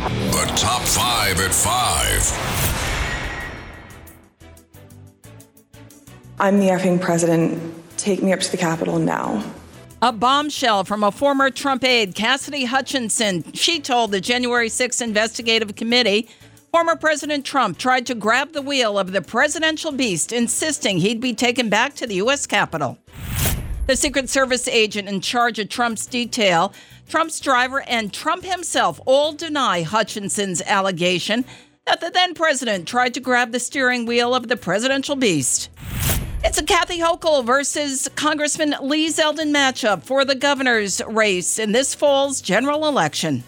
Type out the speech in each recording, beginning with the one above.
The Top 5 at 5. I'm the effing president. Take me up to the Capitol now. A bombshell from a former Trump aide, Cassidy Hutchinson. She told the January 6th investigative committee former President Trump tried to grab the wheel of the presidential beast, insisting he'd be taken back to the U.S. Capitol. The Secret Service agent in charge of Trump's detail, Trump's driver, and Trump himself all deny Hutchinson's allegation that the then president tried to grab the steering wheel of the presidential beast. It's a Kathy Hochul versus Congressman Lee Zeldin matchup for the governor's race in this fall's general election.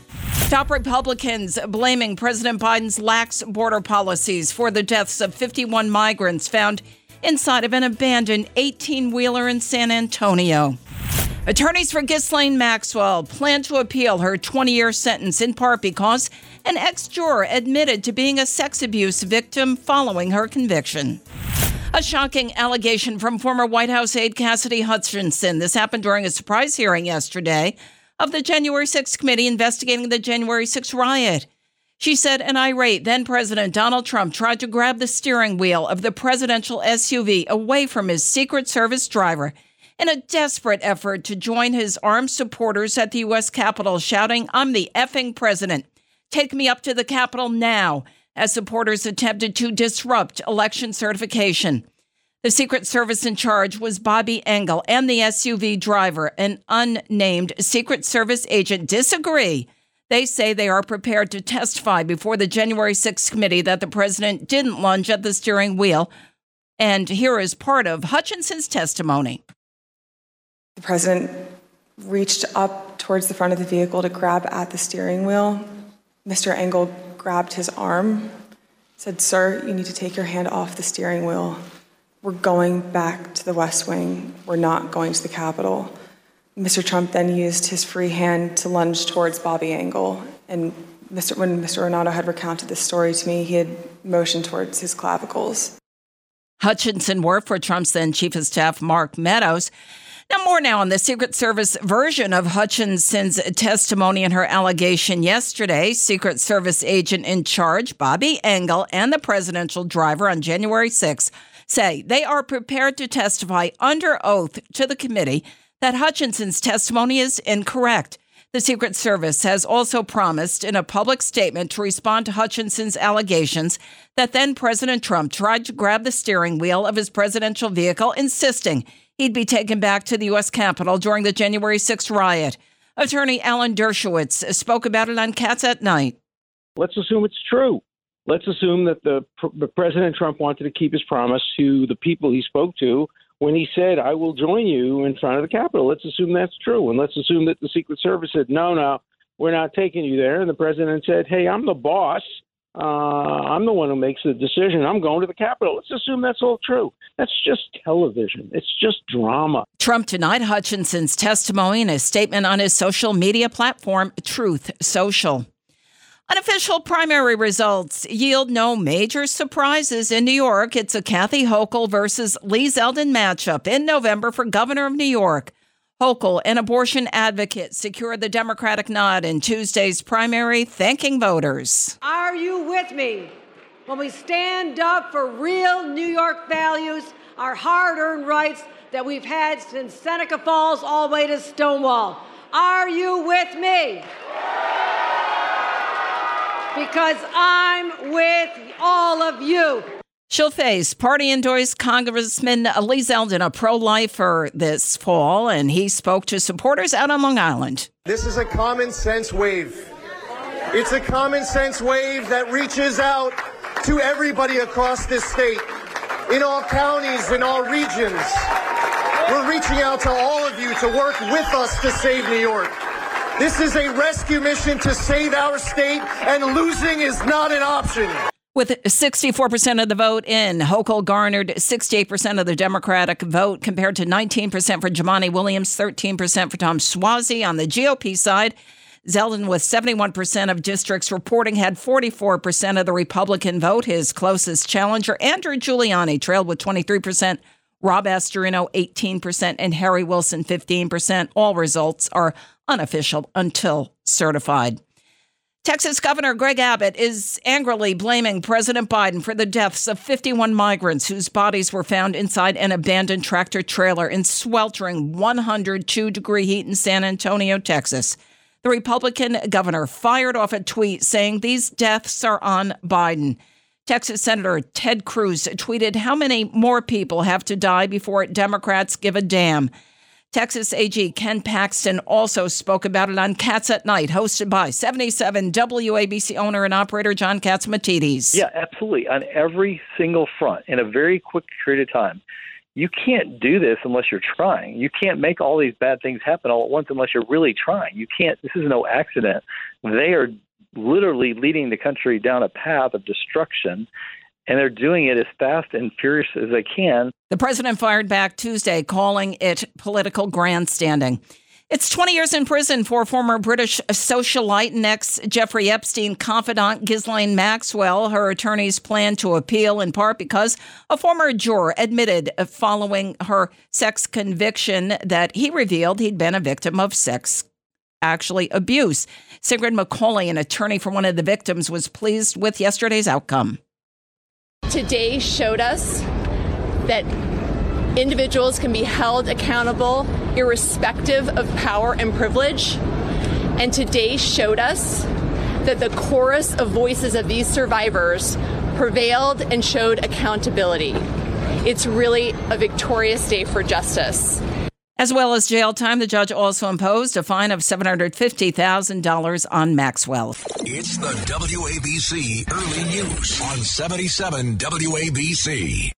Top Republicans blaming President Biden's lax border policies for the deaths of 51 migrants found inside of an abandoned 18-wheeler in San Antonio. Attorneys for Ghislaine Maxwell plan to appeal her 20-year sentence in part because an ex-juror admitted to being a sex abuse victim following her conviction. A shocking allegation from former White House aide Cassidy Hutchinson. This happened during a surprise hearing yesterday of the January 6th committee investigating the January 6th riot. She said an irate then-President Donald Trump tried to grab the steering wheel of the presidential SUV away from his Secret Service driver in a desperate effort to join his armed supporters at the U.S. Capitol, shouting, "I'm the effing president. Take me up to the Capitol now," as supporters attempted to disrupt election certification. The Secret Service in charge was Bobby Engel and the SUV driver. An unnamed Secret Service agent disagree. They say they are prepared to testify before the January 6th committee that the president didn't lunge at the steering wheel. And here is part of Hutchinson's testimony. The president reached up towards the front of the vehicle to grab at the steering wheel. Mr. Engel grabbed his arm, said, "Sir, you need to take your hand off the steering wheel. We're going back to the West Wing. We're not going to the Capitol." Mr. Trump then used his free hand to lunge towards Bobby Engel. And when Mr. Renato had recounted this story to me, he had motioned towards his clavicles. Hutchinson worked for Trump's then Chief of Staff, Mark Meadows. Now, more now on the Secret Service version of Hutchinson's testimony and her allegation yesterday. Secret Service agent in charge, Bobby Engel, and the presidential driver on January 6th say they are prepared to testify under oath to the committee that Hutchinson's testimony is incorrect. The Secret Service has also promised in a public statement to respond to Hutchinson's allegations that then-President Trump tried to grab the steering wheel of his presidential vehicle, insisting he'd be taken back to the U.S. Capitol during the January 6th riot. Attorney Alan Dershowitz spoke about it on Cats at Night. Let's assume it's true. Let's assume that the President Trump wanted to keep his promise to the people he spoke to when he said, "I will join you in front of the Capitol." Let's assume that's true. And let's assume that the Secret Service said, no, we're not taking you there. And the president said, "Hey, I'm the boss. I'm the one who makes the decision. I'm going to the Capitol." Let's assume that's all true. That's just television. It's just drama. Trump denied Hutchinson's testimony in a statement on his social media platform, Truth Social. Unofficial primary results yield no major surprises in New York. It's a Kathy Hochul versus Lee Zeldin matchup in November for governor of New York. Hochul, an abortion advocate, secured the Democratic nod in Tuesday's primary, thanking voters. Are you with me when we stand up for real New York values, our hard-earned rights that we've had since Seneca Falls all the way to Stonewall? Are you with me? Because I'm with all of you. She'll face party endorsed Congressman Lee Zeldin, a pro-lifer, this fall, and he spoke to supporters out on Long Island. This is a common sense wave. It's a common sense wave that reaches out to everybody across this state, in all counties, in all regions. We're reaching out to all of you to work with us to save New York. This is a rescue mission to save our state, and losing is not an option. With 64% of the vote in, Hochul garnered 68% of the Democratic vote compared to 19% for Jumaane Williams, 13% for Tom Suozzi. On the GOP side, Zeldin with 71% of districts reporting had 44% of the Republican vote. His closest challenger, Andrew Giuliani, trailed with 23%. Rob Astorino, 18%, and Harry Wilson, 15%. All results are unofficial until certified. Texas Governor Greg Abbott is angrily blaming President Biden for the deaths of 51 migrants whose bodies were found inside an abandoned tractor trailer in sweltering 102-degree heat in San Antonio, Texas. The Republican governor fired off a tweet saying these deaths are on Biden. Texas Senator Ted Cruz tweeted, "How many more people have to die before Democrats give a damn?" Texas AG Ken Paxton also spoke about it on Cats at Night, hosted by 77 WABC owner and operator John Katsimatidis. Yeah, absolutely. On every single front, in a very quick period of time. You can't do this unless you're trying. You can't make all these bad things happen all at once unless you're really trying. You can't. This is no accident. They are literally leading the country down a path of destruction, and they're doing it as fast and furious as they can. The president fired back Tuesday, calling it political grandstanding. It's 20 years in prison for former British socialite and ex-Jeffrey Epstein confidant Ghislaine Maxwell. Her attorneys plan to appeal in part because a former juror admitted following her sex conviction that he revealed he'd been a victim of sex abuse. Sigrid McCauley, an attorney for one of the victims, was pleased with yesterday's outcome. Today showed us that individuals can be held accountable irrespective of power and privilege. And today showed us that the chorus of voices of these survivors prevailed and showed accountability. It's really a victorious day for justice. As well as jail time, the judge also imposed a fine of $750,000 on Maxwell. It's the WABC Early News on 77 WABC.